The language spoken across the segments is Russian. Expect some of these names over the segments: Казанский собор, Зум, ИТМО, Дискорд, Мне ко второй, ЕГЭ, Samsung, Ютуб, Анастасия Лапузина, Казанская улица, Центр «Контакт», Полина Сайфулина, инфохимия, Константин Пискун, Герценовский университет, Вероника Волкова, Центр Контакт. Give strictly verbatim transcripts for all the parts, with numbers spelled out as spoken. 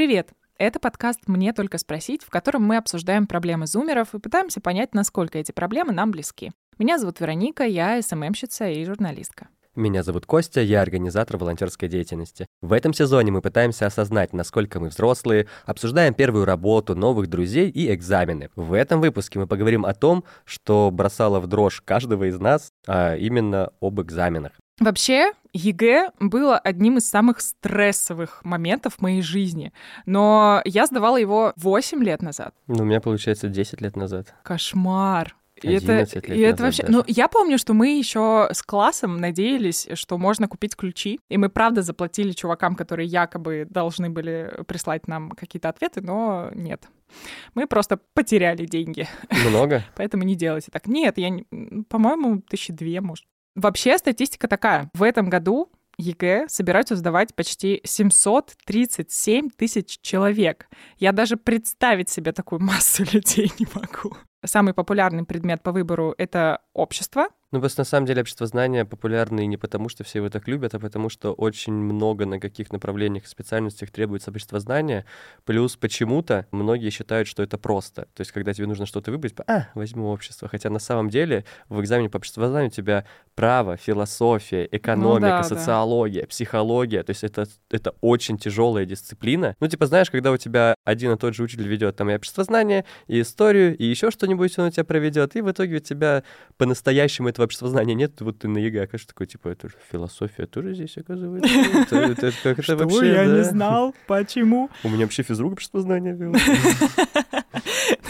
Привет! Это подкаст «Мне только спросить», в котором мы обсуждаем проблемы зумеров и пытаемся понять, насколько эти проблемы нам близки. Меня зовут Вероника, я эс эм эм-щица и журналистка. Меня зовут Костя, я организатор волонтерской деятельности. В этом сезоне мы пытаемся осознать, насколько мы взрослые, обсуждаем первую работу, новых друзей и экзамены. В этом выпуске мы поговорим о том, что бросало в дрожь каждого из нас, а именно об экзаменах. Вообще, ЕГЭ было одним из самых стрессовых моментов в моей жизни, но я сдавала его восемь лет назад. Ну, у меня, получается, десять лет назад. Кошмар! И это, и это вообще... Даже. Ну, я помню, что мы еще с классом надеялись, что можно купить ключи, и мы, правда, заплатили чувакам, которые якобы должны были прислать нам какие-то ответы, но нет. Мы просто потеряли деньги. Много? Поэтому не делайте так. Нет, я, по-моему, тысячи две, может. Вообще статистика такая. В этом году ЕГЭ собираются сдавать почти семьсот тридцать семь тысяч человек. Я даже представить себе такую массу людей не могу. Самый популярный предмет по выбору — это общество. Ну, просто на самом деле обществознание популярно и не потому, что все его так любят, а потому что очень много на каких направлениях и специальностях требуется обществознание. Плюс почему-то многие считают, что это просто. То есть, когда тебе нужно что-то выбрать, а, возьму общество. Хотя на самом деле в экзамене по обществознанию у тебя право, философия, экономика, ну, да, социология, да. психология. То есть это, это очень тяжелая дисциплина. Ну, типа, знаешь, когда у тебя один и тот же учитель ведет там и обществознание, и историю, и еще что-нибудь он у тебя проведет, и в итоге у тебя по-настоящему это обществознания нет, вот ты на ЕГЭ, конечно, такой, типа, это же философия тоже здесь оказывается. Что я не знал, почему? У меня вообще физрук обществознания вел.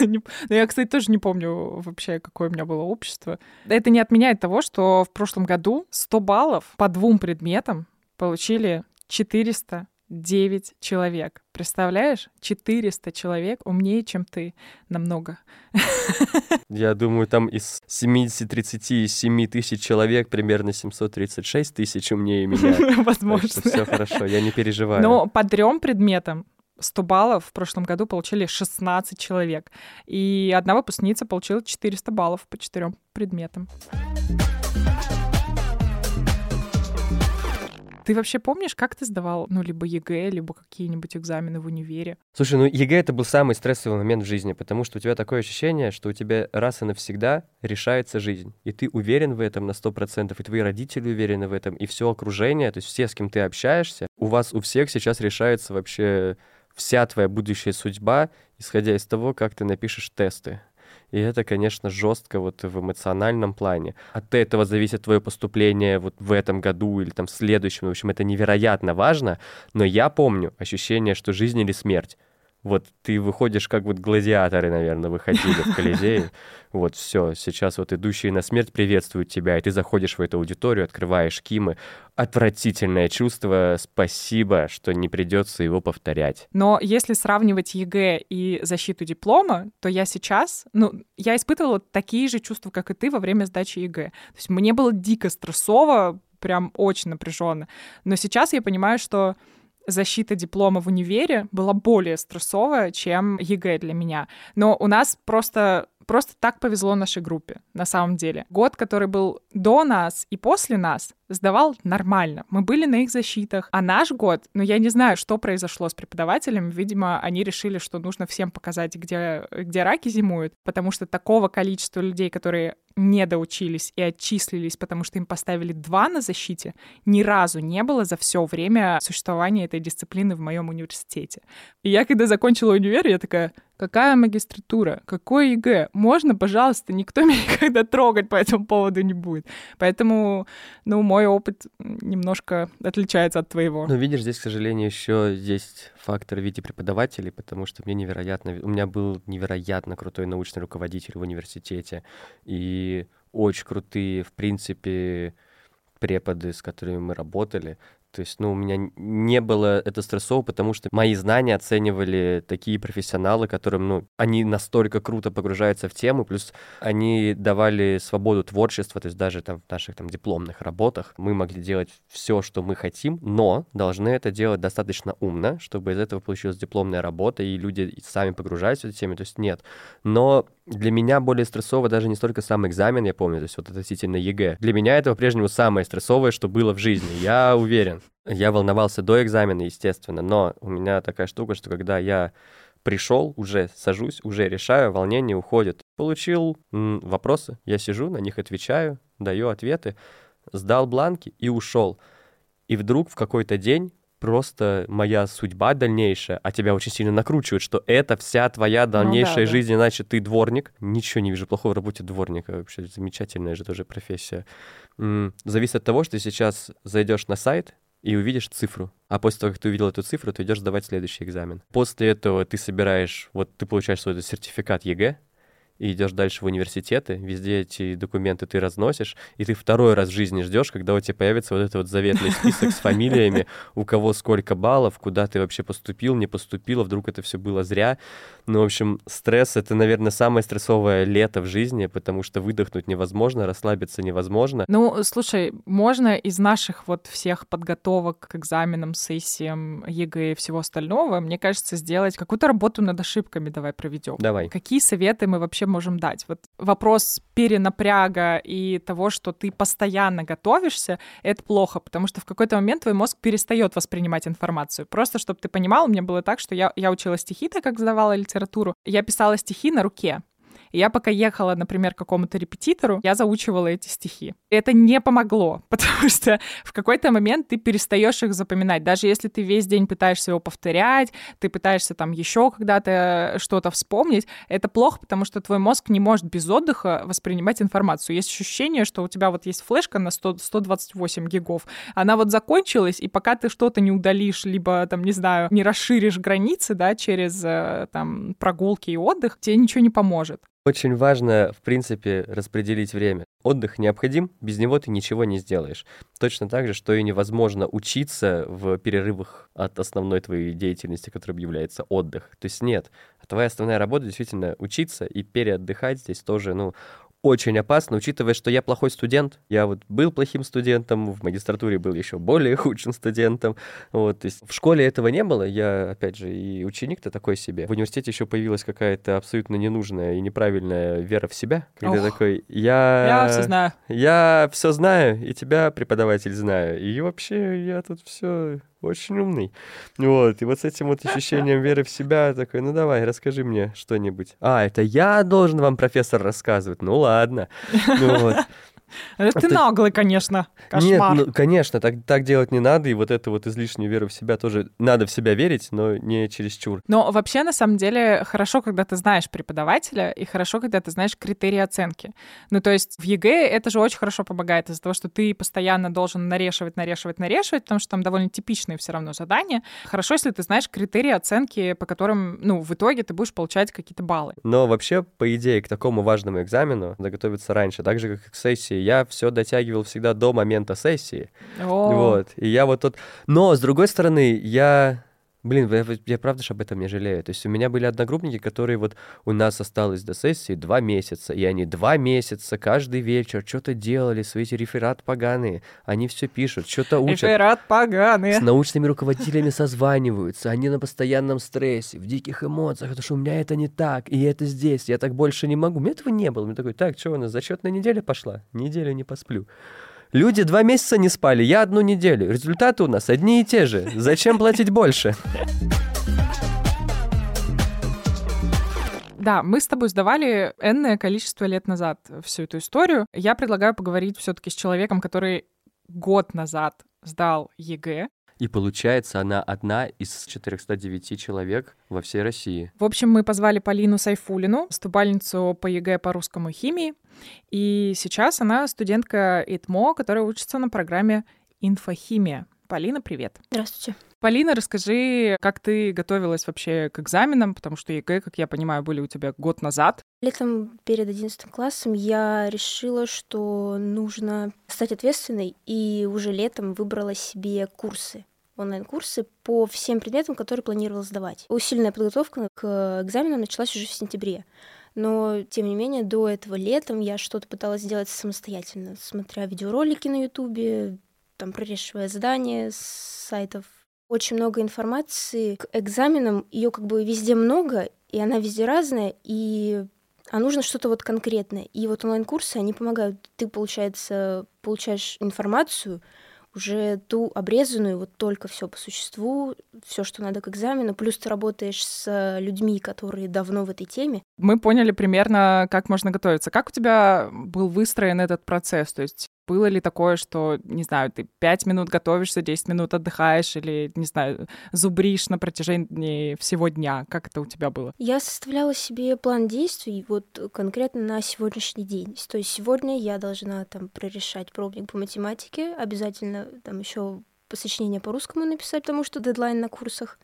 Ну, я, кстати, тоже не помню вообще, какое у меня было общество. Это не отменяет того, что в прошлом году сто баллов по двум предметам получили четыреста девять человек. Представляешь? четыреста человек умнее, чем ты. Намного. Я думаю, там из семьдесят тридцать семь тысяч человек примерно семьсот тридцать шесть тысяч умнее меня. Возможно. Так что все хорошо, я не переживаю. Но по трем предметам сто баллов в прошлом году получили шестнадцать человек. И одна выпускница получила четыреста баллов по четырем предметам. Ты вообще помнишь, как ты сдавал, ну, либо ЕГЭ, либо какие-нибудь экзамены в универе? Слушай, ну, ЕГЭ — это был самый стрессовый момент в жизни, потому что у тебя такое ощущение, что у тебя раз и навсегда решается жизнь, и ты уверен в этом на сто процентов, и твои родители уверены в этом, и все окружение, то есть все, с кем ты общаешься, у вас у всех сейчас решается вообще вся твоя будущая судьба, исходя из того, как ты напишешь тесты. И это, конечно, жестко вот в эмоциональном плане. От этого зависит твое поступление вот в этом году или там в следующем. В общем, это невероятно важно. Но я помню ощущение, что жизнь или смерть. Вот ты выходишь, как вот гладиаторы, наверное, выходили в Колизее. Вот все, сейчас вот идущие на смерть приветствуют тебя, и ты заходишь в эту аудиторию, открываешь кимы. Отвратительное чувство, спасибо, что не придется его повторять. Но если сравнивать ЕГЭ и защиту диплома, то я сейчас, ну, я испытывала такие же чувства, как и ты, во время сдачи ЕГЭ. То есть мне было дико стрессово, прям очень напряженно. Но сейчас я понимаю, что защита диплома в универе была более стрессовая, чем ЕГЭ для меня. Но у нас просто, просто так повезло нашей группе, на самом деле. Год, который был до нас и после нас, сдавал нормально. Мы были на их защитах. А наш год, ну, я не знаю, что произошло с преподавателями. Видимо, они решили, что нужно всем показать, где, где раки зимуют, потому что такого количества людей, которые не доучились и отчислились, потому что им поставили два на защите, ни разу не было за все время существования этой дисциплины в моем университете. И я, когда закончила универ, я такая: какая магистратура? Какое ЕГЭ? Можно, пожалуйста, никто меня никогда трогать по этому поводу не будет. Поэтому, ну, мой опыт немножко отличается от твоего. Ну, видишь, здесь, к сожалению, еще есть фактор в виде преподавателей, потому что мне невероятно... У меня был невероятно крутой научный руководитель в университете, и очень крутые, в принципе, преподы, с которыми мы работали. То есть, ну, у меня не было это стрессово, потому что мои знания оценивали такие профессионалы, которым, ну, они настолько круто погружаются в тему, плюс они давали свободу творчества, то есть даже там в наших там дипломных работах мы могли делать все, что мы хотим, но должны это делать достаточно умно, чтобы из этого получилась дипломная работа, и люди сами погружаются в эту тему, то есть нет. Но для меня более стрессово даже не столько сам экзамен, я помню, то есть вот относительно ЕГЭ. Для меня это по-прежнему самое стрессовое, что было в жизни, я уверен. Я волновался до экзамена, естественно, но у меня такая штука, что когда я пришел, уже сажусь, уже решаю, волнение уходит. Получил м, вопросы, я сижу, на них отвечаю, даю ответы, сдал бланки и ушел. И вдруг в какой-то день просто моя судьба дальнейшая, а тебя очень сильно накручивает, что это вся твоя дальнейшая ну, да, жизнь, да. Иначе ты дворник. Ничего не вижу плохого в работе дворника, вообще замечательная же тоже профессия. М, зависит от того, что ты сейчас зайдешь на сайт и увидишь цифру. А после того, как ты увидел эту цифру, ты идешь сдавать следующий экзамен. После этого ты собираешь, вот ты получаешь свой сертификат ЕГЭ, и идешь дальше в университеты, везде эти документы ты разносишь, и ты второй раз в жизни ждешь, когда у тебя появится вот этот вот заветный список с фамилиями, у кого сколько баллов, куда ты вообще поступил, не поступил, вдруг это все было зря. Ну, в общем, стресс — это, наверное, самое стрессовое лето в жизни, потому что выдохнуть невозможно, расслабиться невозможно. Ну, слушай, можно из наших вот всех подготовок к экзаменам, сессиям, ЕГЭ и всего остального, мне кажется, сделать какую-то работу над ошибками давай проведем. Давай. Какие советы мы вообще можем дать? Вот вопрос перенапряга и того, что ты постоянно готовишься, это плохо, потому что в какой-то момент твой мозг перестает воспринимать информацию. Просто, чтобы ты понимал, мне было так, что я, я учила стихи, так как сдавала литературу, я писала стихи на руке. И я пока ехала, например, к какому-то репетитору, я заучивала эти стихи. Это не помогло, потому что в какой-то момент ты перестаешь их запоминать. Даже если ты весь день пытаешься его повторять, ты пытаешься там еще когда-то что-то вспомнить, это плохо, потому что твой мозг не может без отдыха воспринимать информацию. Есть ощущение, что у тебя вот есть флешка на сто двадцать восемь гигов, она вот закончилась, и пока ты что-то не удалишь, либо там, не знаю, не расширишь границы, да, через там прогулки и отдых, тебе ничего не поможет. Очень важно, в принципе, распределить время. Отдых необходим, без него ты ничего не сделаешь. Точно так же, что и невозможно учиться в перерывах от основной твоей деятельности, которым является отдых. То есть нет, твоя основная работа действительно учиться, и переотдыхать здесь тоже, ну, очень опасно, учитывая, что я плохой студент. Я вот был плохим студентом, в магистратуре был еще более худшим студентом. Вот, то есть в школе этого не было. Я, опять же, и ученик-то такой себе. В университете еще появилась какая-то абсолютно ненужная и неправильная вера в себя. Когда Ох, такой, я... Я все знаю. Я все знаю, и тебя, преподаватель, знаю. И вообще я тут все... очень умный. Вот, и вот с этим вот ощущением веры в себя такой, ну давай, расскажи мне что-нибудь. А, это я должен вам, профессор, рассказывать? Ну ладно. Ты наглый, конечно. Кошмар. Нет, ну, конечно, так, так делать не надо, и вот эту вот излишнюю веру в себя тоже надо в себя верить, но не чересчур. Но вообще, на самом деле, хорошо, когда ты знаешь преподавателя, и хорошо, когда ты знаешь критерии оценки. Ну, то есть в ЕГЭ это же очень хорошо помогает из-за того, что ты постоянно должен нарешивать, нарешивать, нарешивать, потому что там довольно типичные все равно задания. Хорошо, если ты знаешь критерии оценки, по которым, ну, в итоге ты будешь получать какие-то баллы. Но вообще, по идее, к такому важному экзамену надо готовиться раньше, так же, как к сессии. Я все дотягивал всегда до момента сессии. О. Вот. И я вот тут... Но, с другой стороны, я... Блин, я, я правда же об этом не жалею. То есть у меня были одногруппники, которые вот... У нас осталось до сессии два месяца. И они два месяца каждый вечер что-то делали, свои эти реферат поганые. Они все пишут, что-то учат. Реферат поганые. С научными руководителями созваниваются. Они на постоянном стрессе, в диких эмоциях. Потому что у меня это не так, и это здесь. Я так больше не могу. У меня этого не было. Мне такой, так, что у нас, зачетная неделя пошла? Неделю не посплю. Люди два месяца не спали, я одну неделю. Результаты у нас одни и те же. Зачем платить больше? Да, мы с тобой сдавали энное количество лет назад всю эту историю. Я предлагаю поговорить все-таки с человеком, который год назад сдал ЕГЭ. И получается, она одна из четырехсот девяти человек во всей России. В общем, мы позвали Полину Сайфулину, вступальницу по ЕГЭ по русскому химии. И сейчас она студентка ИТМО, которая учится на программе «Инфохимия». Полина, привет. Здравствуйте. Полина, расскажи, как ты готовилась вообще к экзаменам, потому что ЕГЭ, как я понимаю, были у тебя год назад. Летом перед одиннадцатым классом я решила, что нужно стать ответственной, и уже летом выбрала себе курсы, онлайн-курсы по всем предметам, которые планировала сдавать. Усиленная подготовка к экзаменам началась уже в сентябре. Но, тем не менее, до этого летом я что-то пыталась сделать самостоятельно, смотря видеоролики на Ютубе, там, прорешивая задания с сайтов. Очень много информации к экзаменам, ее как бы везде много, и она везде разная, и... а нужно что-то вот конкретное. И вот онлайн-курсы, они помогают. Ты, получается, получаешь информацию, уже ту обрезанную, вот только все по существу, все, что надо к экзамену, плюс ты работаешь с людьми, которые давно в этой теме. Мы поняли примерно, как можно готовиться. Как у тебя был выстроен этот процесс? То есть было ли такое, что, не знаю, ты пять минут готовишься, десять минут отдыхаешь или, не знаю, зубришь на протяжении всего дня? Как это у тебя было? Я составляла себе план действий вот конкретно на сегодняшний день. То есть сегодня я должна там прорешать пробник по математике, обязательно там еще сочинение по русскому написать, потому что дедлайн на курсах.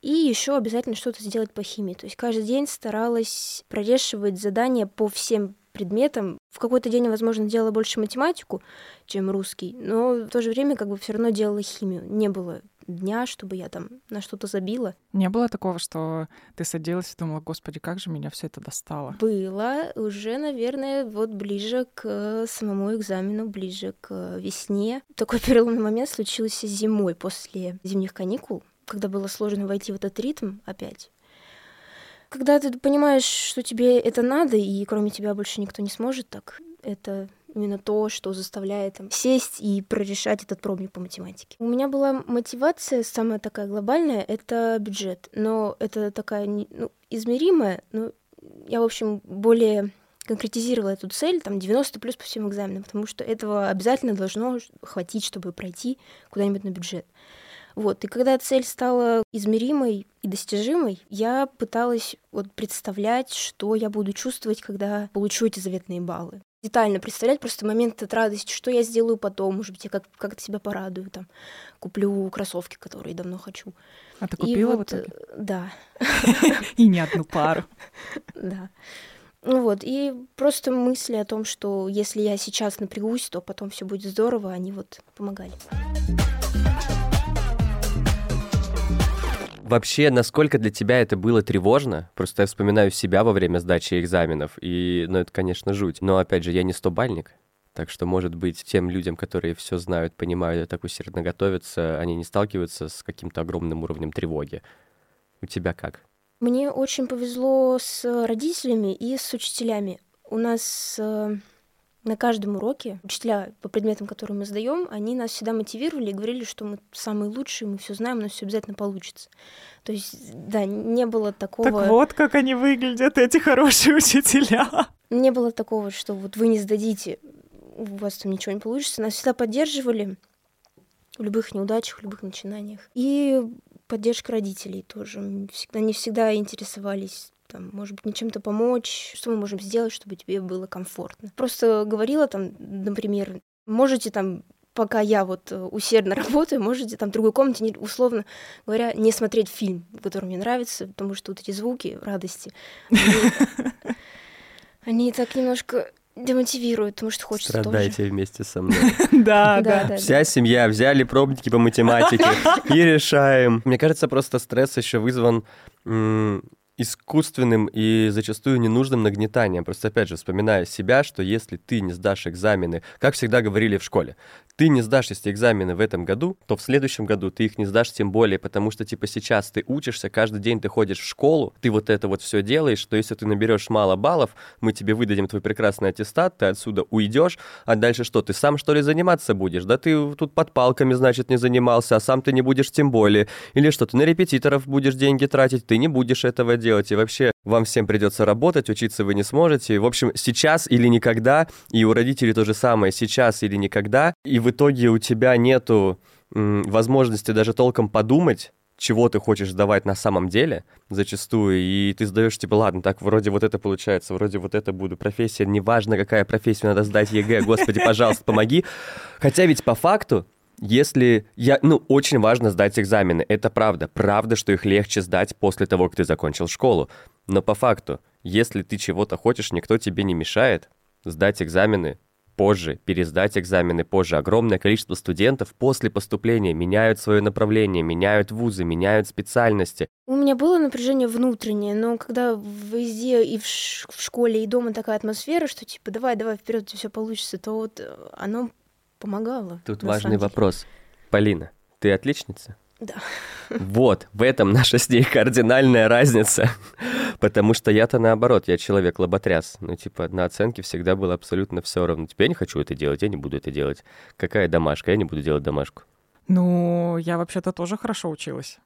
И еще обязательно что-то сделать по химии. То есть каждый день старалась прорешивать задания по всем предметам. В какой-то день, возможно, делала больше математику, чем русский, но в то же время как бы все равно делала химию. Не было дня, чтобы я там на что-то забила. Не было такого, что ты садилась и думала, господи, как же меня все это достало? Было уже, наверное, вот ближе к самому экзамену, ближе к весне. Такой переломный момент случился зимой после зимних каникул, когда было сложно войти в этот ритм опять. Когда ты понимаешь, что тебе это надо, и кроме тебя больше никто не сможет так, это именно то, что заставляет там, сесть и прорешать этот пробник по математике. У меня была мотивация, самая такая глобальная, это бюджет. Но это такая ну, измеримая, но я, в общем, более конкретизировала эту цель, там, девяносто плюс по всем экзаменам, потому что этого обязательно должно хватить, чтобы пройти куда-нибудь на бюджет. Вот, и когда цель стала измеримой и достижимой, я пыталась вот представлять, что я буду чувствовать, когда получу эти заветные баллы. Детально представлять просто момент этой радости, что я сделаю потом, может быть, я как- как-то себя порадую, там, куплю кроссовки, которые давно хочу. А ты купила вот, в итоге? Да. И не одну пару. Да. Ну вот, и просто мысли о том, что если я сейчас напрягусь, то потом все будет здорово, они вот помогали. Вообще, насколько для тебя это было тревожно? Просто я вспоминаю себя во время сдачи экзаменов, и, ну, это, конечно, жуть. Но, опять же, я не стобальник, так что, может быть, тем людям, которые все знают, понимают, так усердно готовятся, они не сталкиваются с каким-то огромным уровнем тревоги. У тебя как? Мне очень повезло с родителями и с учителями. У нас э, на каждом уроке учителя по предметам, которые мы сдаем, они нас всегда мотивировали и говорили, что мы самые лучшие, мы все знаем, у нас все обязательно получится. То есть, да, не было такого... Так вот, как они выглядят, эти хорошие учителя. Не было такого, что вот вы не сдадите, у вас там ничего не получится. Нас всегда поддерживали в любых неудачах, в любых начинаниях. И поддержка родителей тоже. Они всегда интересовались, там, может быть, мне чем-то помочь, что мы можем сделать, чтобы тебе было комфортно. Просто говорила там, например, можете там, пока я вот усердно работаю, можете там в другой комнате, условно говоря, не смотреть фильм, который мне нравится, потому что вот эти звуки радости, они так немножко... демотивирует, потому что хочется тоже. Страдайте вместе со мной. Да, да. Вся семья взяли пробники по математике и решаем. Мне кажется, просто стресс еще вызван искусственным и зачастую ненужным нагнетанием. Просто, опять же, вспоминая себя, что если ты не сдашь экзамены, как всегда говорили в школе, ты не сдашь эти экзамены в этом году, то в следующем году ты их не сдашь тем более, потому что, типа, сейчас ты учишься, каждый день ты ходишь в школу, ты вот это вот все делаешь, что если ты наберешь мало баллов, мы тебе выдадим твой прекрасный аттестат, ты отсюда уйдешь, а дальше что, ты сам, что ли, заниматься будешь? Да ты тут под палками, значит, не занимался, а сам ты не будешь тем более. Или что, ты на репетиторов будешь деньги тратить, ты не будешь этого делать. делать, и вообще вам всем придется работать, учиться вы не сможете. В общем, сейчас или никогда, и у родителей то же самое, сейчас или никогда, и в итоге у тебя нету м- возможности даже толком подумать, чего ты хочешь сдавать на самом деле, зачастую, и ты сдаешь, типа, ладно, так, вроде вот это получается, вроде вот это буду, профессия, неважно, какая профессия, надо сдать ЕГЭ, господи, пожалуйста, помоги. Хотя ведь по факту, если я... Ну, очень важно сдать экзамены, это правда. Правда, что их легче сдать после того, как ты закончил школу. Но по факту, если ты чего-то хочешь, никто тебе не мешает сдать экзамены позже, пересдать экзамены позже. Огромное количество студентов после поступления меняют свое направление, меняют вузы, меняют специальности. У меня было напряжение внутреннее, но когда везде и в, ш- в школе, и дома такая атмосфера, что типа давай-давай вперед, у тебя все получится, то вот оно... помогала. Тут важный вопрос. Полина, ты отличница? Да. Вот, в этом наша с ней кардинальная разница. Потому что я-то наоборот, я человек-лоботряс. Ну, типа, на оценке всегда было абсолютно все равно. Теперь я не хочу это делать, я не буду это делать. Какая домашка? Я не буду делать домашку. Ну, я вообще-то тоже хорошо училась.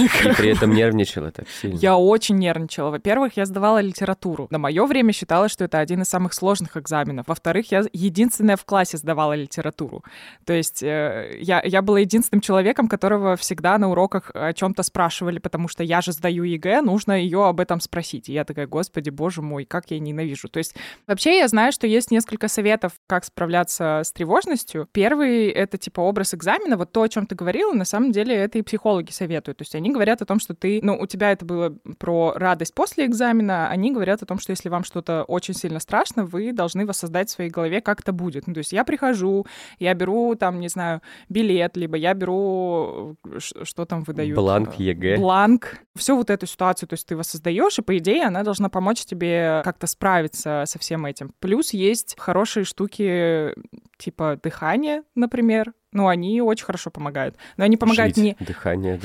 И при этом нервничала так сильно. Я очень нервничала. Во-первых, я сдавала литературу. На мое время считалось, что это один из самых сложных экзаменов. Во-вторых, я единственная в классе сдавала литературу. То есть э, я, я была единственным человеком, которого всегда на уроках о чем-то спрашивали, потому что я же сдаю ЕГЭ, нужно ее об этом спросить. И я такая, господи, боже мой, как я ненавижу. То есть вообще я знаю, что есть несколько советов, как справляться с тревожностью. Первый — это типа образ экзамена. Вот то, о чем ты говорила, на самом деле это и психологи советуют. То есть они говорят о том, что ты... Ну, у тебя это было про радость после экзамена. Они говорят о том, что если вам что-то очень сильно страшно, вы должны воссоздать в своей голове, как это будет. Ну, то есть я прихожу, я беру, там, не знаю, билет, либо я беру... Что там выдают? Бланк ЕГЭ. Бланк. Всю вот эту ситуацию, то есть ты воссоздаешь, и, по идее, она должна помочь тебе как-то справиться со всем этим. Плюс есть хорошие штуки, типа дыхание, например. Ну, они очень хорошо помогают. Но они помогают не... дыхание.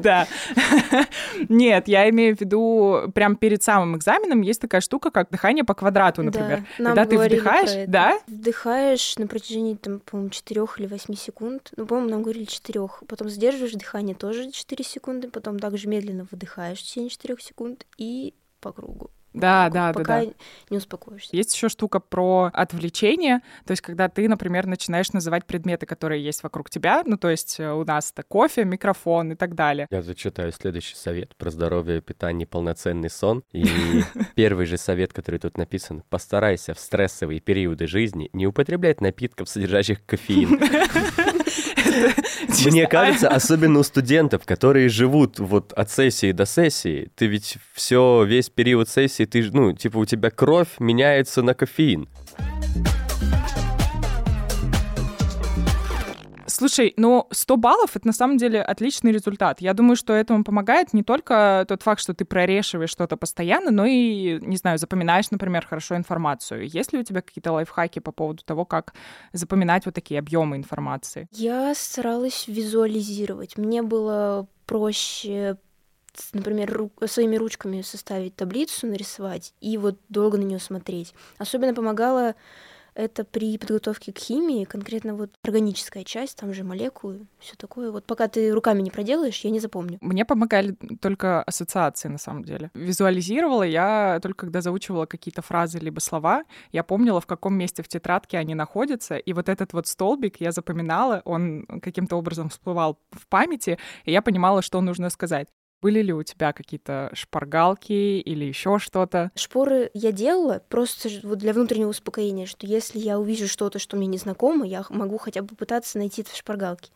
Да. Нет, я имею в виду, прям перед самым экзаменом есть такая штука, как дыхание по квадрату, например. Когда ты вдыхаешь, да? Вдыхаешь на протяжении, там, по-моему, четыре или восемь секунд. Ну, по-моему, нам говорили четыре. Потом задерживаешь дыхание тоже четыре секунды. Потом также медленно выдыхаешь в течение четырех секунд и по кругу. Да, да, да. Пока да. не успокоишься. Есть еще штука про отвлечение. То есть, когда ты, например, начинаешь называть предметы, которые есть вокруг тебя. Ну, то есть, у нас это кофе, микрофон и так далее. Я зачитаю следующий совет про здоровье, питание, полноценный сон. И первый же совет, который тут написан. Постарайся в стрессовые периоды жизни не употреблять напитков, содержащих кофеин. Мне кажется, особенно у студентов, которые живут вот от сессии до сессии, ты ведь все весь период сессии, ты, ну, типа у тебя кровь меняется на кофеин. Слушай, ну сто баллов — это на самом деле отличный результат. Я думаю, что этому помогает не только тот факт, что ты прорешиваешь что-то постоянно, но и, не знаю, запоминаешь, например, хорошо информацию. Есть ли у тебя какие-то лайфхаки по поводу того, как запоминать вот такие объемы информации? Я старалась визуализировать. Мне было проще... например, ру- своими ручками составить таблицу, нарисовать и вот долго на нее смотреть. Особенно помогало это при подготовке к химии, конкретно вот органическая часть, там же молекулы, все такое. Вот пока ты руками не проделаешь, я не запомню. Мне помогали только ассоциации, на самом деле. Визуализировала я только, когда заучивала какие-то фразы либо слова, я помнила, в каком месте в тетрадке они находятся, и вот этот вот столбик я запоминала, он каким-то образом всплывал в памяти, и я понимала, что нужно сказать. Были ли у тебя какие-то шпаргалки или еще что-то? Шпоры я делала просто вот для внутреннего успокоения, что если я увижу что-то, что мне незнакомо, я могу хотя бы попытаться найти это в шпаргалке.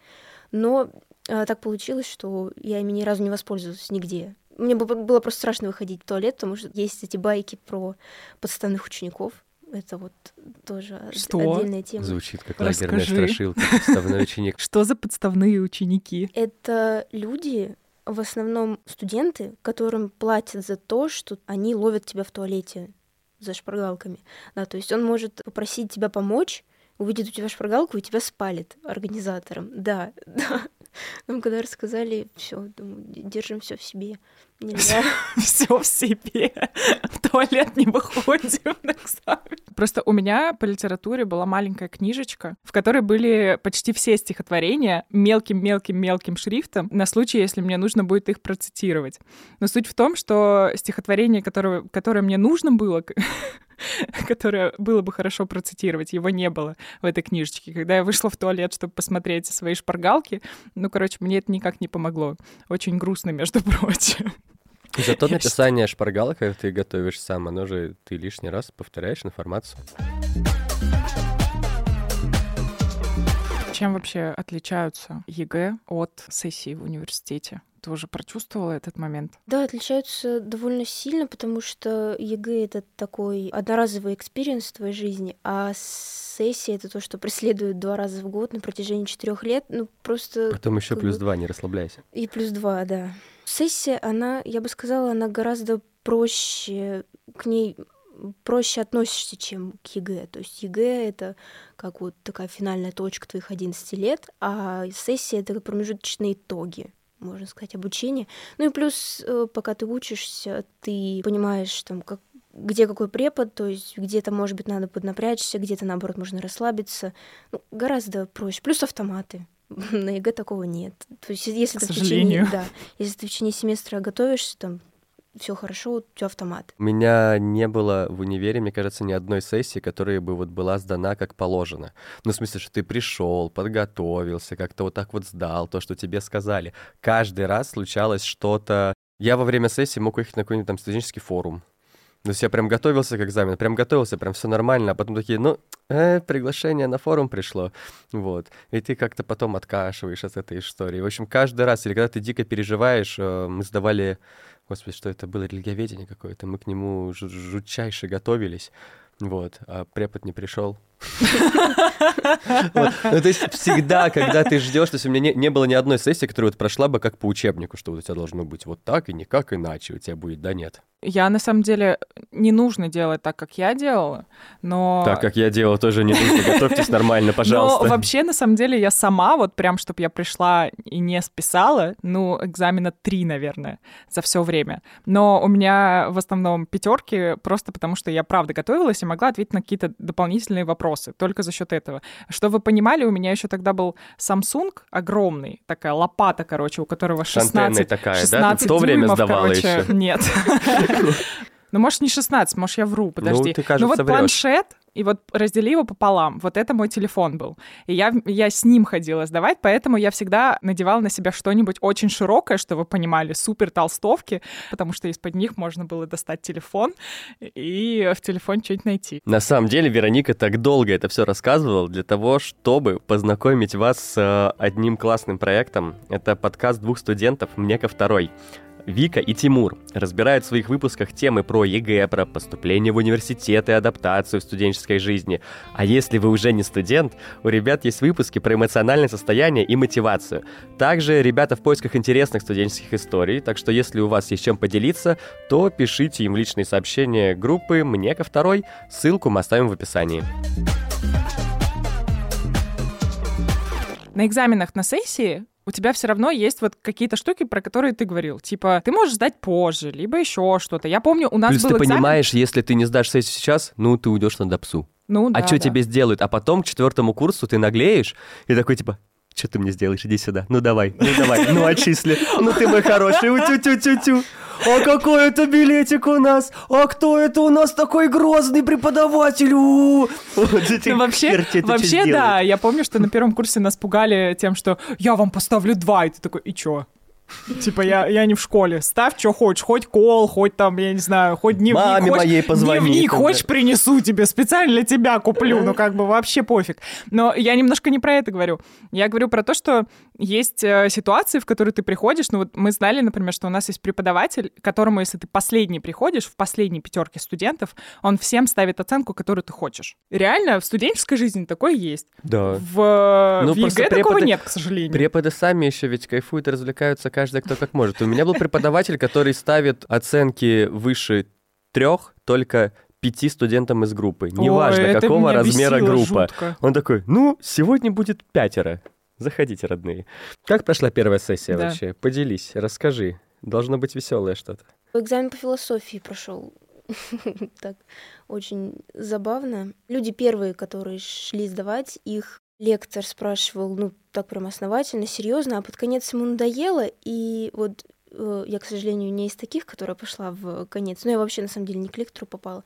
Но а, так получилось, что я ими ни разу не воспользовалась нигде. Мне было просто страшно выходить в туалет, потому что есть эти байки про подставных учеников. Это вот тоже что? Отдельная тема. Звучит как лагерная страшилка, подставной ученик. Что за подставные ученики? Это люди... В основном студенты, которым платят за то, что они ловят тебя в туалете за шпаргалками. Да, то есть он может попросить тебя помочь, увидит у тебя шпаргалку и тебя спалит организатором. Да, да. Нам когда рассказали, все, держим все в себе. Нельзя. Все в себе. В туалет не выходим на экзамен. Просто у меня по литературе была маленькая книжечка, в которой были почти все стихотворения мелким-мелким-мелким шрифтом на случай, если мне нужно будет их процитировать. Но суть в том, что стихотворение, которое, которое мне нужно было... которое было бы хорошо процитировать, его не было в этой книжечке. Когда я вышла в туалет, чтобы посмотреть свои шпаргалки, ну, короче, мне это никак не помогло. Очень грустно, между прочим. Зато написание шпаргалок, когда ты готовишь сам, оно же ты лишний раз повторяешь информацию. Чем вообще отличаются ЕГЭ от сессии в университете? Ты уже прочувствовала этот момент? Да, отличаются довольно сильно, потому что ЕГЭ — это такой одноразовый экспириенс в твоей жизни, а сессия — это то, что преследует два раза в год на протяжении четырех лет. Ну, просто... Потом еще плюс бы... два, не расслабляйся. И плюс два, да. Сессия, она, я бы сказала, она гораздо проще, к ней проще относишься, чем к ЕГЭ. То есть ЕГЭ — это как вот такая финальная точка твоих одиннадцати лет, а сессия — это промежуточные итоги. можно сказать, обучение. Ну и плюс, пока ты учишься, ты понимаешь, там, как, где какой препод, то есть где-то, может быть, надо поднапрячься, где-то, наоборот, можно расслабиться. Ну, гораздо проще. Плюс автоматы. На ЕГЭ такого нет. То есть если, ты в, течение, да, если ты в течение семестра готовишься, там, все хорошо, у тебя автомат. У меня не было в универе, мне кажется, ни одной сессии, которая бы вот была сдана как положено. Ну, в смысле, что ты пришел, подготовился, как-то вот так вот сдал то, что тебе сказали. Каждый раз случалось что-то. Я во время сессии мог уехать на какой-нибудь там студенческий форум. То есть я прям готовился к экзамену, прям готовился, прям все нормально, а потом такие, ну, э, приглашение на форум пришло, вот. И ты как-то потом откашиваешь от этой истории. В общем, каждый раз, или когда ты дико переживаешь, э, мы сдавали, господи, что это было, религиоведение какое-то, мы к нему ж- жутчайше готовились, вот, а препод не пришел. Вот. Ну, то есть всегда, когда ты ждешь, то есть у меня не, не было ни одной сессии, которая вот прошла бы как по учебнику, что вот у тебя должно быть вот так и никак иначе у тебя будет, да нет. Я, на самом деле, не нужно делать так, как я делала, но... Так, как я делала, тоже не нужно, готовьтесь нормально, пожалуйста. Но вообще, на самом деле, я сама, вот прям, чтобы я пришла и не списала, ну, экзамена три, наверное, за все время. Но у меня в основном пятерки просто потому, что я правда готовилась и могла ответить на какие-то дополнительные вопросы. Только за счет этого. Что вы понимали, у меня еще тогда был Samsung огромный, такая лопата, короче, у которого шестнадцать, такая, шестнадцать, да? В то время дюймов, сдавала, короче, еще. Нет. Ну, может, не шестнадцать, может, я вру, подожди. Ну, вот планшет, и вот раздели его пополам. Вот это мой телефон был. И я, я с ним ходила сдавать, поэтому я всегда надевала на себя что-нибудь очень широкое, что вы понимали, супер толстовки, потому что из-под них можно было достать телефон и в телефон что-нибудь найти. На самом деле Вероника так долго это все рассказывала для того, чтобы познакомить вас с одним классным проектом. Это подкаст двух студентов «Мне ко второй». Вика и Тимур разбирают в своих выпусках темы про ЕГЭ, про поступление в университет и адаптацию в студенческой жизни. А если вы уже не студент, у ребят есть выпуски про эмоциональное состояние и мотивацию. Также ребята в поисках интересных студенческих историй, так что если у вас есть чем поделиться, то пишите им в личные сообщения группы «Мне ко второй». Ссылку мы оставим в описании. На экзаменах, на сессии у тебя все равно есть вот какие-то штуки, про которые ты говорил. Типа, ты можешь сдать позже, либо еще что-то. Я помню, у нас Плюс был экзамен... Плюс ты понимаешь, если ты не сдашь сессию сейчас, ну, ты уйдешь на допсу. Ну, да, а что да. тебе сделают? А потом к четвертому курсу ты наглеешь и такой, типа... Что ты мне сделаешь? Иди сюда. Ну давай, ну давай, ну отчисли. Ну ты мой хороший. Утю-тю-тю-тю. А какой это билетик у нас? А кто это у нас такой грозный преподаватель? Ну вообще, вообще да, я помню, что на первом курсе нас пугали тем, что я вам поставлю два. И ты такой, и чё? Типа, я, я не в школе. Ставь, что хочешь. Хоть кол, хоть там, я не знаю, хоть дневник. Маме хочешь, моей позвони. Дневник тогда. Хочешь, принесу тебе. Специально для тебя куплю. Ну, как бы вообще пофиг. Но я немножко не про это говорю. Я говорю про то, что есть ситуации, в которые ты приходишь. Ну, вот мы знали, например, что у нас есть преподаватель, которому, если ты последний приходишь, в последней пятерке студентов, он всем ставит оценку, которую ты хочешь. Реально, в студенческой жизни такое есть. Да. В, ну, в ЕГЭ преподы, такого нет, к сожалению. Преподы сами еще ведь кайфуют и развлекаются каждый, кто как может. У меня был преподаватель, который ставит оценки выше трех только пяти студентам из группы. Неважно, какого размера группа. Жутко. Он такой, ну, сегодня будет пятеро. Заходите, родные. Как прошла первая сессия да. вообще? Поделись, расскажи. Должно быть веселое что-то. Экзамен по философии прошел. Так, очень забавно. Люди первые, которые шли сдавать, их лектор спрашивал, ну, так прям основательно, серьезно, а под конец ему надоело, и вот э, я, к сожалению, не из таких, которая пошла в конец, но я вообще, на самом деле, не к лектору попала.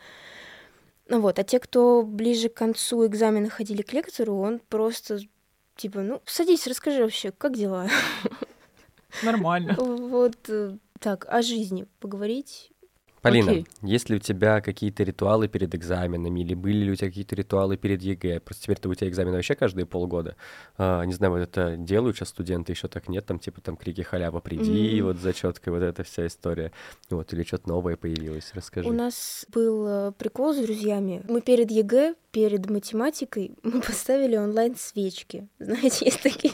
Ну вот, а те, кто ближе к концу экзамена ходили к лектору, он просто, типа, ну, садись, расскажи вообще, как дела? Нормально. Вот так, о жизни поговорить. Полина, okay. есть ли у тебя какие-то ритуалы перед экзаменами, или были ли у тебя какие-то ритуалы перед ЕГЭ? Просто теперь-то у тебя экзамены вообще каждые полгода. А, не знаю, вот это делают сейчас студенты, еще так нет, там типа там крики «Халява, приди», mm-hmm. вот зачетка, вот эта вся история. Вот, или что-то новое появилось, расскажи. У нас был прикол с друзьями. Мы перед ЕГЭ перед математикой мы поставили онлайн-свечки. Знаете, есть такие...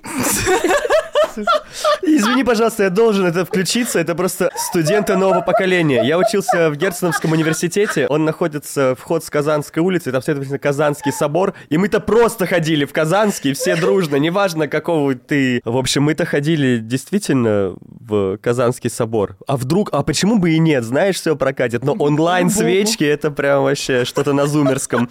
Извини, пожалуйста, я должен это включиться. Это просто студенты нового поколения. Я учился в Герценовском университете. Он находится, вход с Казанской улицы. Там, следовательно, Казанский собор. И мы-то просто ходили в Казанский, все дружно. Неважно, какого ты... В общем, мы-то ходили действительно в Казанский собор. А вдруг... А почему бы и нет? Знаешь, все прокатит. Но онлайн-свечки — это прям вообще что-то на зумерском.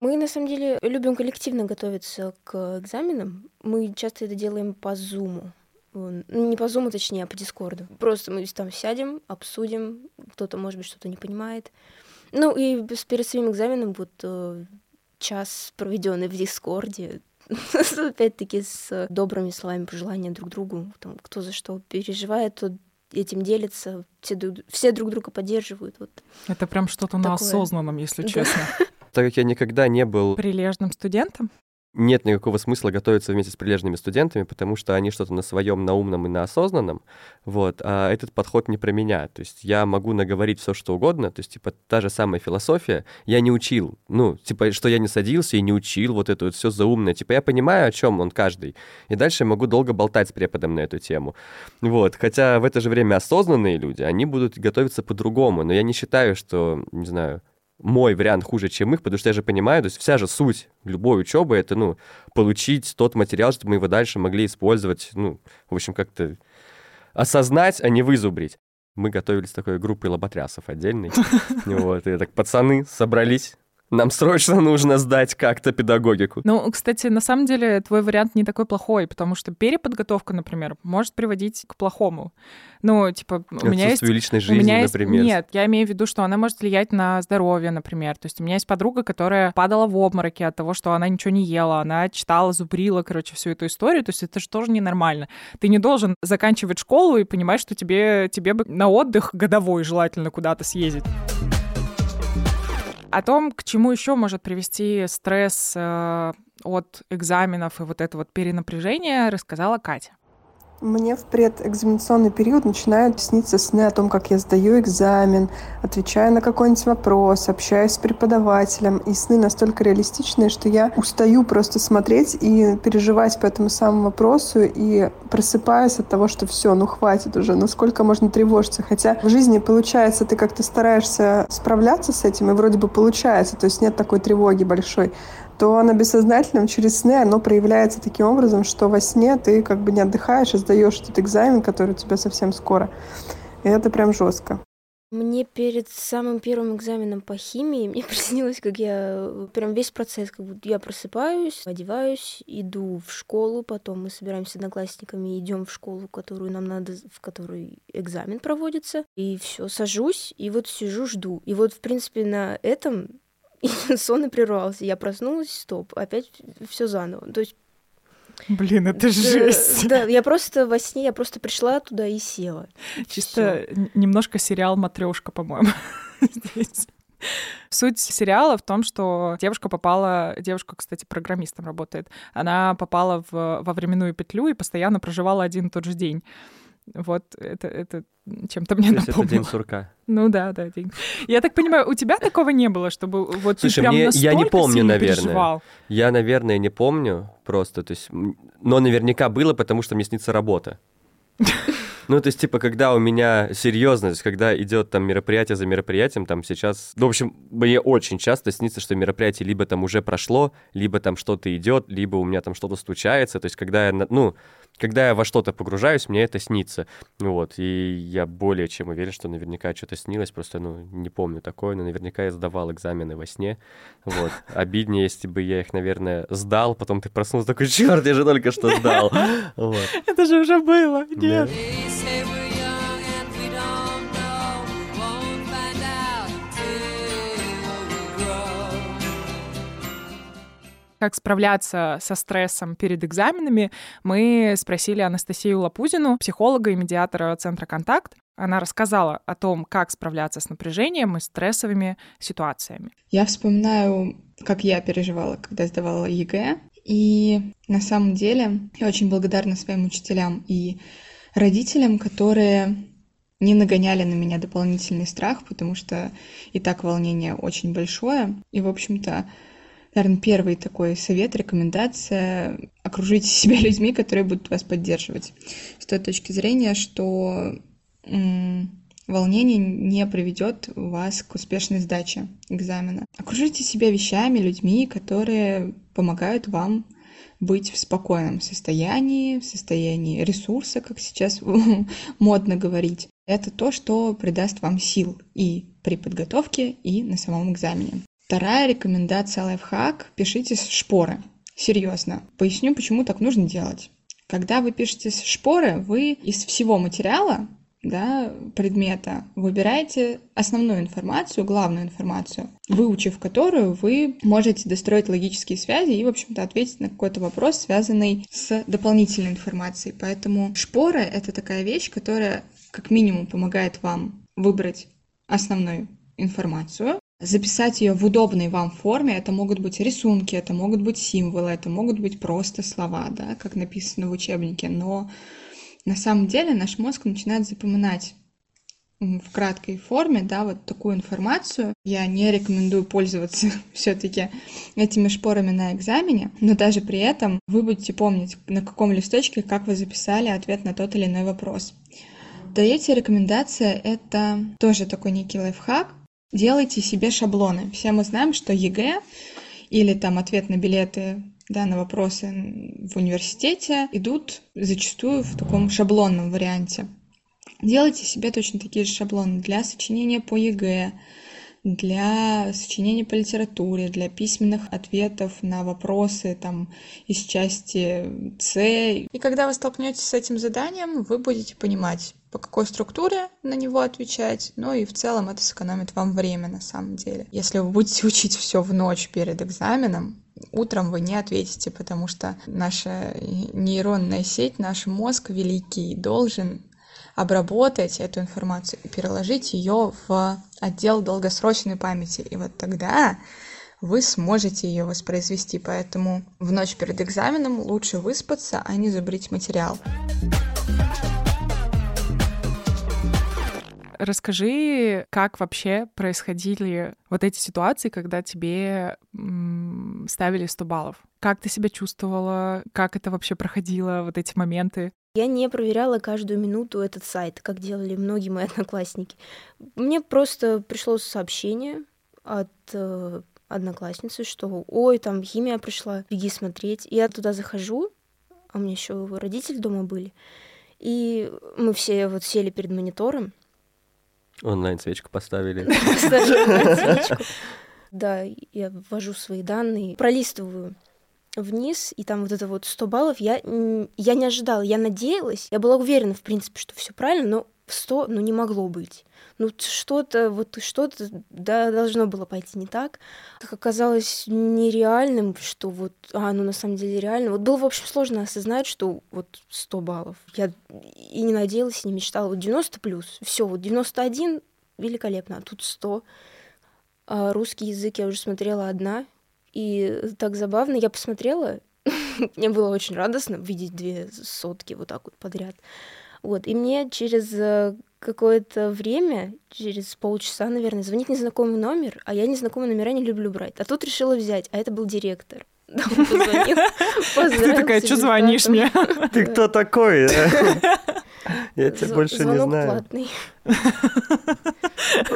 Мы, на самом деле, любим коллективно готовиться к экзаменам. Мы часто это делаем по Зуму. Не по Зуму, точнее, а по Дискорду. Просто мы там сядем, обсудим, кто-то, может быть, что-то не понимает. Ну, и перед своим экзаменом вот э, час, проведенный в Дискорде, опять-таки с добрыми словами пожелания друг другу, кто за что переживает, тот этим делится, все друг друга поддерживают. Это прям что-то на осознанном, если честно. Так как я никогда не был... прилежным студентом? Нет никакого смысла готовиться вместе с прилежными студентами, потому что они что-то на своем, на умном и на осознанном, вот, а этот подход не про меня. То есть я могу наговорить все, что угодно, то есть, типа, та же самая философия. Я не учил, ну, типа, что я не садился и не учил вот это вот все заумное. Типа, я понимаю, о чем он каждый, и дальше я могу долго болтать с преподом на эту тему. Вот, хотя в это же время осознанные люди, они будут готовиться по-другому, но я не считаю, что, не знаю... мой вариант хуже, чем их, потому что я же понимаю, то есть вся же суть любой учебы — это, ну, получить тот материал, чтобы мы его дальше могли использовать, ну, в общем, как-то осознать, а не вызубрить. Мы готовились с такой группой лоботрясов отдельной, вот, и так пацаны собрались... Нам срочно нужно сдать как-то педагогику. Ну, кстати, на самом деле твой вариант не такой плохой, потому что переподготовка, например, может приводить к плохому. Ну, типа, у меня есть... Отсутствие личной жизни, например. Нет, я имею в виду, что она может влиять на здоровье, например. То есть у меня есть подруга, которая падала в обмороке от того, что она ничего не ела, она читала, зубрила, короче, всю эту историю. То есть это же тоже ненормально. Ты не должен заканчивать школу и понимать, что тебе, тебе бы на отдых годовой желательно куда-то съездить. О том, к чему еще может привести стресс э, от экзаменов и вот это вот перенапряжение, рассказала Катя. Мне в предэкзаменационный период начинают сниться сны о том, как я сдаю экзамен, отвечаю на какой-нибудь вопрос, общаюсь с преподавателем. И сны настолько реалистичные, что я устаю просто смотреть и переживать по этому самому вопросу и просыпаюсь от того, что все, ну хватит уже, насколько можно тревожиться. Хотя в жизни получается, ты как-то стараешься справляться с этим, и вроде бы получается, то есть нет такой тревоги большой. То на бессознательном через сны оно проявляется таким образом, что во сне ты как бы не отдыхаешь и сдаешь этот экзамен, который у тебя совсем скоро. И это прям жестко. Мне перед самым первым экзаменом по химии мне приснилось, как я прям весь процесс, как будто я просыпаюсь, одеваюсь, иду в школу, потом мы собираемся с одноклассниками, идем в школу, которую нам надо, в которой экзамен проводится, и все, сажусь, и вот сижу, жду. И вот, в принципе, на этом... И сон и прервался. Я проснулась, стоп, опять все заново. То есть... Блин, это да, жесть. Да, я просто во сне, я просто пришла туда и села. Чисто всё. Немножко сериал «Матрёшка», по-моему, здесь. Суть сериала в том, что девушка попала... Девушка, кстати, программистом работает. Она попала в, во временную петлю и постоянно проживала один и тот же день. Вот это, это чем-то мне напомнило. То есть это день сурка. Ну да, да, день. Я так понимаю, у тебя такого не было, чтобы вот... Слушай, ты прям мне, настолько я не помню, наверное. Переживал? Я, наверное, не помню просто. То есть, но наверняка было, потому что мне снится работа. Ну, то есть, типа, когда у меня серьезность, когда идет там мероприятие за мероприятием, там сейчас... Ну, в общем, мне очень часто снится, что мероприятие либо там уже прошло, либо там что-то идет, либо у меня там что-то случается. То есть, когда я, ну, когда я во что-то погружаюсь, мне это снится. Вот, и я более чем уверен, что наверняка что-то снилось, просто, ну, не помню такое, но наверняка я сдавал экзамены во сне. Вот, обиднее, если бы я их, наверное, сдал, потом ты проснулся такой, черт, я же только что сдал. Это же уже было, нет. Как справляться со стрессом перед экзаменами, мы спросили Анастасию Лапузину, психолога и медиатора Центра «Контакт». Она рассказала о том, как справляться с напряжением и стрессовыми ситуациями. Я вспоминаю, как я переживала, когда сдавала ЕГЭ. И на самом деле я очень благодарна своим учителям и родителям, которые не нагоняли на меня дополнительный страх, потому что и так волнение очень большое. И, в общем-то, наверное, первый такой совет, рекомендация – окружите себя людьми, которые будут вас поддерживать. С той точки зрения, что м- волнение не приведет вас к успешной сдаче экзамена. Окружите себя вещами, людьми, которые помогают вам быть в спокойном состоянии, в состоянии ресурса, как сейчас модно говорить. Это то, что придаст вам сил и при подготовке, и на самом экзамене. Вторая рекомендация, лайфхак: пишите шпоры. Серьезно. Поясню, почему так нужно делать. Когда вы пишете шпоры, вы из всего материала, да, предмета выбираете основную информацию, главную информацию, выучив которую, вы можете достроить логические связи и, в общем-то, ответить на какой-то вопрос, связанный с дополнительной информацией. Поэтому шпоры — это такая вещь, которая как минимум помогает вам выбрать основную информацию, записать ее в удобной вам форме. Это могут быть рисунки, это могут быть символы, это могут быть просто слова, да, как написано в учебнике, но на самом деле наш мозг начинает запоминать в краткой форме, да, вот такую информацию. Я не рекомендую пользоваться все-таки этими шпорами на экзамене, но даже при этом вы будете помнить, на каком листочке, как вы записали ответ на тот или иной вопрос. Третья рекомендация – это тоже такой некий лайфхак. Делайте себе шаблоны. Все мы знаем, что ЕГЭ или там ответ на билеты, да, на вопросы в университете идут зачастую в таком шаблонном варианте. Делайте себе точно такие же шаблоны для сочинения по ЕГЭ, для сочинения по литературе, для письменных ответов на вопросы там, из части С. И когда вы столкнетесь с этим заданием, вы будете понимать, по какой структуре на него отвечать, ну и в целом это сэкономит вам время на самом деле. Если вы будете учить все в ночь перед экзаменом, утром вы не ответите, потому что наша нейронная сеть, наш мозг великий, должен обработать эту информацию и переложить ее в отдел долгосрочной памяти. И вот тогда вы сможете ее воспроизвести. Поэтому в ночь перед экзаменом лучше выспаться, а не зубрить материал. Расскажи, как вообще происходили вот эти ситуации, когда тебе м- ставили сто баллов? Как ты себя чувствовала? Как это вообще проходило, вот эти моменты? Я не проверяла каждую минуту этот сайт, как делали многие мои одноклассники. Мне просто пришло сообщение от э, одноклассницы, что «Ой, там химия пришла, беги смотреть». И я туда захожу, а у меня еще родители дома были, и мы все вот сели перед монитором. Онлайн-свечку поставили. Поставили онлайн-свечку. Да, я ввожу свои данные, пролистываю вниз, и там вот это вот сто баллов я, я не ожидала, я надеялась, я была уверена, в принципе, что все правильно, но сто, ну, не могло быть. Ну, что-то, вот что-то, да, должно было пойти не так. Как оказалось нереальным, что вот, а, ну, на самом деле реально. Вот было, в общем, сложно осознать, что вот сто баллов. Я и не надеялась, и не мечтала. Вот девяносто плюс, все, вот девяносто один, великолепно, а тут сто. А русский язык я уже смотрела одна, и так забавно, я посмотрела, мне было очень радостно видеть две сотки вот так вот подряд. Вот, и мне через какое-то время, через полчаса, наверное, звонит незнакомый номер, а я незнакомые номера не люблю брать. А тут решила взять, а это был директор. Да, он позвонил, поздравил. Ты такая, что звонишь мне? Ты кто такой? Я тебя больше не знаю. Звонок платный.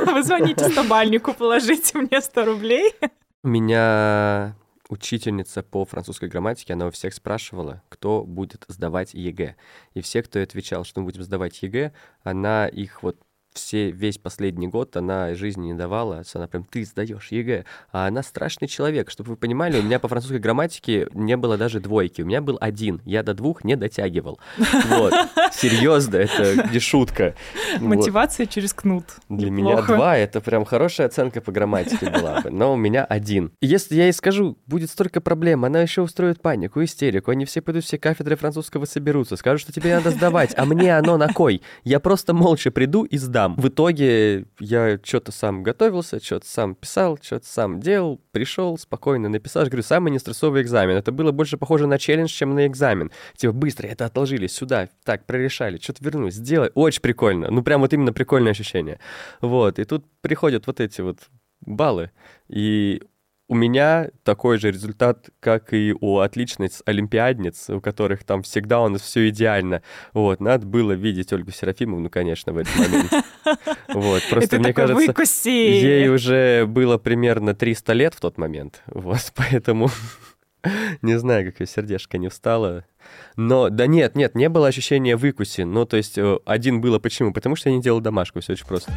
Вы звоните стобальнику, положите мне сто рублей. У меня учительница по французской грамматике, она у всех спрашивала, кто будет сдавать ЕГЭ. И все, кто отвечал, что мы будем сдавать ЕГЭ, она их вот все, весь последний год она жизни не давала. Она прям, ты сдаешь ЕГЭ. А она страшный человек. Чтобы вы понимали, у меня по французской грамматике не было даже двойки. У меня был один. Я до двух не дотягивал. Вот. Серьезно, это не шутка. Мотивация вот. Через кнут. Для неплохо. Меня два, это прям хорошая оценка по грамматике была бы. Но у меня один. Если я ей скажу, будет столько проблем, она еще устроит панику, истерику. Они все пойдут, все кафедры французского соберутся. Скажут, что тебе надо сдавать. А мне оно на кой? Я просто молча приду и сдам. сам. В итоге я что-то сам готовился, что-то сам писал, что-то сам делал, пришел, спокойно написал. Я говорю, самый не стрессовый экзамен. Это было больше похоже на челлендж, чем на экзамен. Типа, быстро это отложили, сюда, так, прорешали, что-то вернусь, сделай. Очень прикольно. Ну, прям вот именно прикольное ощущение. Вот, и тут приходят вот эти вот баллы, и... У меня такой же результат, как и у отличниц, олимпиадниц, у которых там всегда у нас все идеально. Вот, надо было видеть Ольгу Серафимовну, конечно, в этот момент. Вот, просто, мне кажется, ей уже было примерно триста лет в тот момент. Вот, поэтому не знаю, как ее сердечко не встало. Но, да нет, нет, не было ощущения выкуси. Ну, то есть, один было почему? Потому что я не делал домашку, все очень просто.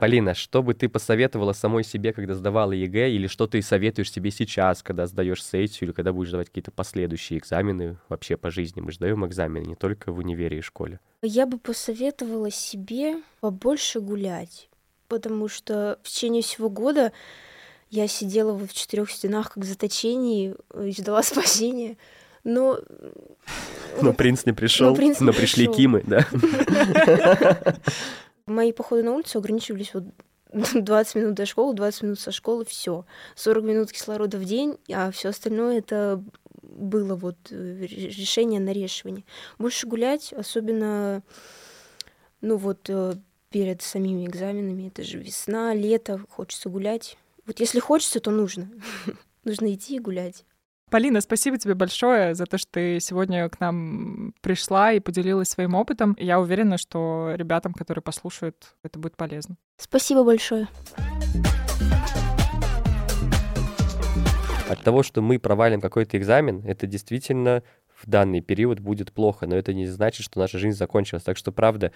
Полина, что бы ты посоветовала самой себе, когда сдавала ЕГЭ, или что ты советуешь себе сейчас, когда сдаешь сессию, или когда будешь сдавать какие-то последующие экзамены вообще по жизни? Мы же сдаем экзамены не только в универе и школе. Я бы посоветовала себе побольше гулять, потому что в течение всего года я сидела в четырех стенах как в заточении и ждала спасения. Но... но принц не пришел, но, принц не но пришли пришел. Кимы, да? Мои походы на улицу ограничивались вот двадцать минут до школы, двадцать минут со школы, все. сорок минут кислорода в день, а все остальное это было вот решение на решивание. Больше гулять, особенно ну вот перед самими экзаменами, это же весна, лето, хочется гулять. Вот если хочется, то нужно. Нужно идти и гулять. Полина, спасибо тебе большое за то, что ты сегодня к нам пришла и поделилась своим опытом. Я уверена, что ребятам, которые послушают, это будет полезно. Спасибо большое. От того, что мы провалим какой-то экзамен, это действительно в данный период будет плохо, но это не значит, что наша жизнь закончилась. Так что, правда,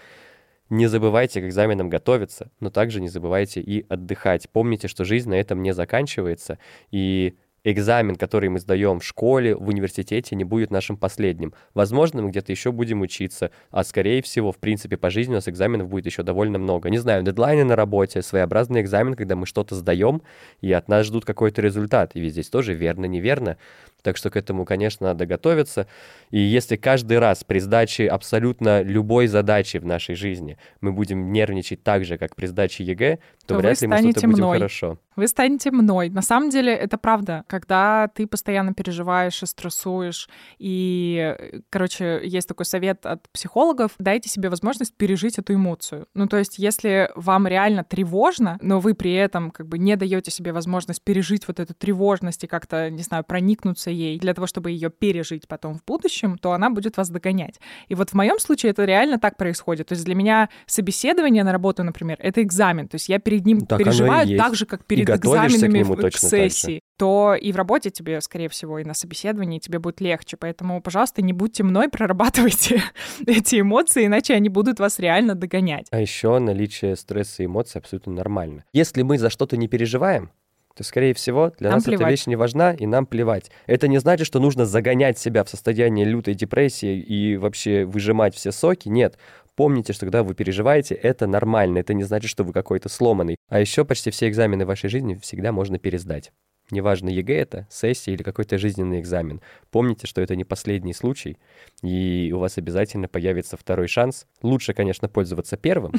не забывайте к экзаменам готовиться, но также не забывайте и отдыхать. Помните, что жизнь на этом не заканчивается, и... экзамен, который мы сдаем в школе, в университете, не будет нашим последним. Возможно, мы где-то еще будем учиться, а, скорее всего, в принципе, по жизни у нас экзаменов будет еще довольно много. Не знаю, дедлайны на работе, своеобразный экзамен, когда мы что-то сдаем, и от нас ждут какой-то результат. И ведь здесь тоже верно, неверно. Так что к этому, конечно, надо готовиться. И если каждый раз при сдаче абсолютно любой задачи в нашей жизни мы будем нервничать так же, как при сдаче ЕГЭ, то, то вряд ли мы что-то будем хорошо. Вы станете мной. На самом деле, это правда. Когда ты постоянно переживаешь и стрессуешь, и, короче, есть такой совет от психологов, дайте себе возможность пережить эту эмоцию. Ну, то есть, если вам реально тревожно, но вы при этом как бы не даете себе возможность пережить вот эту тревожность и как-то, не знаю, проникнуться ей для того, чтобы ее пережить потом в будущем, то она будет вас догонять. И вот в моем случае это реально так происходит. То есть, для меня собеседование на работу, например, это экзамен. То есть, я перед ним так переживаю так же, как перед и готовишься к нему точно так же, то и в работе тебе, скорее всего, и на собеседовании тебе будет легче. Поэтому, пожалуйста, не будьте мной, прорабатывайте эти эмоции, иначе они будут вас реально догонять. А еще наличие стресса и эмоций абсолютно нормально. Если мы за что-то не переживаем, то, скорее всего, для нам нас плевать. Эта вещь не важна, и нам плевать. Это не значит, что нужно загонять себя в состояние лютой депрессии и вообще выжимать все соки. Нет. Помните, что когда вы переживаете, это нормально. Это не значит, что вы какой-то сломанный. А еще почти все экзамены в вашей жизни всегда можно пересдать. Неважно, ЕГЭ это, сессия или какой-то жизненный экзамен. Помните, что это не последний случай, и у вас обязательно появится второй шанс. Лучше, конечно, пользоваться первым,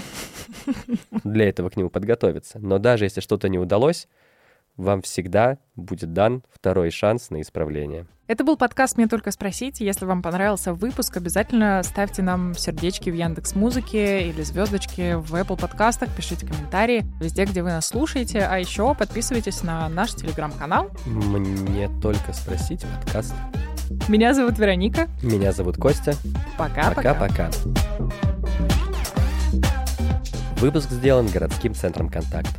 для этого к нему подготовиться. Но даже если что-то не удалось, вам всегда будет дан второй шанс на исправление. Это был подкаст «Мне только спросить». Если вам понравился выпуск, обязательно ставьте нам сердечки в Яндекс.Музыке или звездочки в Apple подкастах, пишите комментарии везде, где вы нас слушаете. А еще подписывайтесь на наш телеграм-канал. «Мне только спросить» подкаст. Меня зовут Вероника. Меня зовут Костя. Пока-пока. Пока-пока. Выпуск сделан городским центром «Контакт».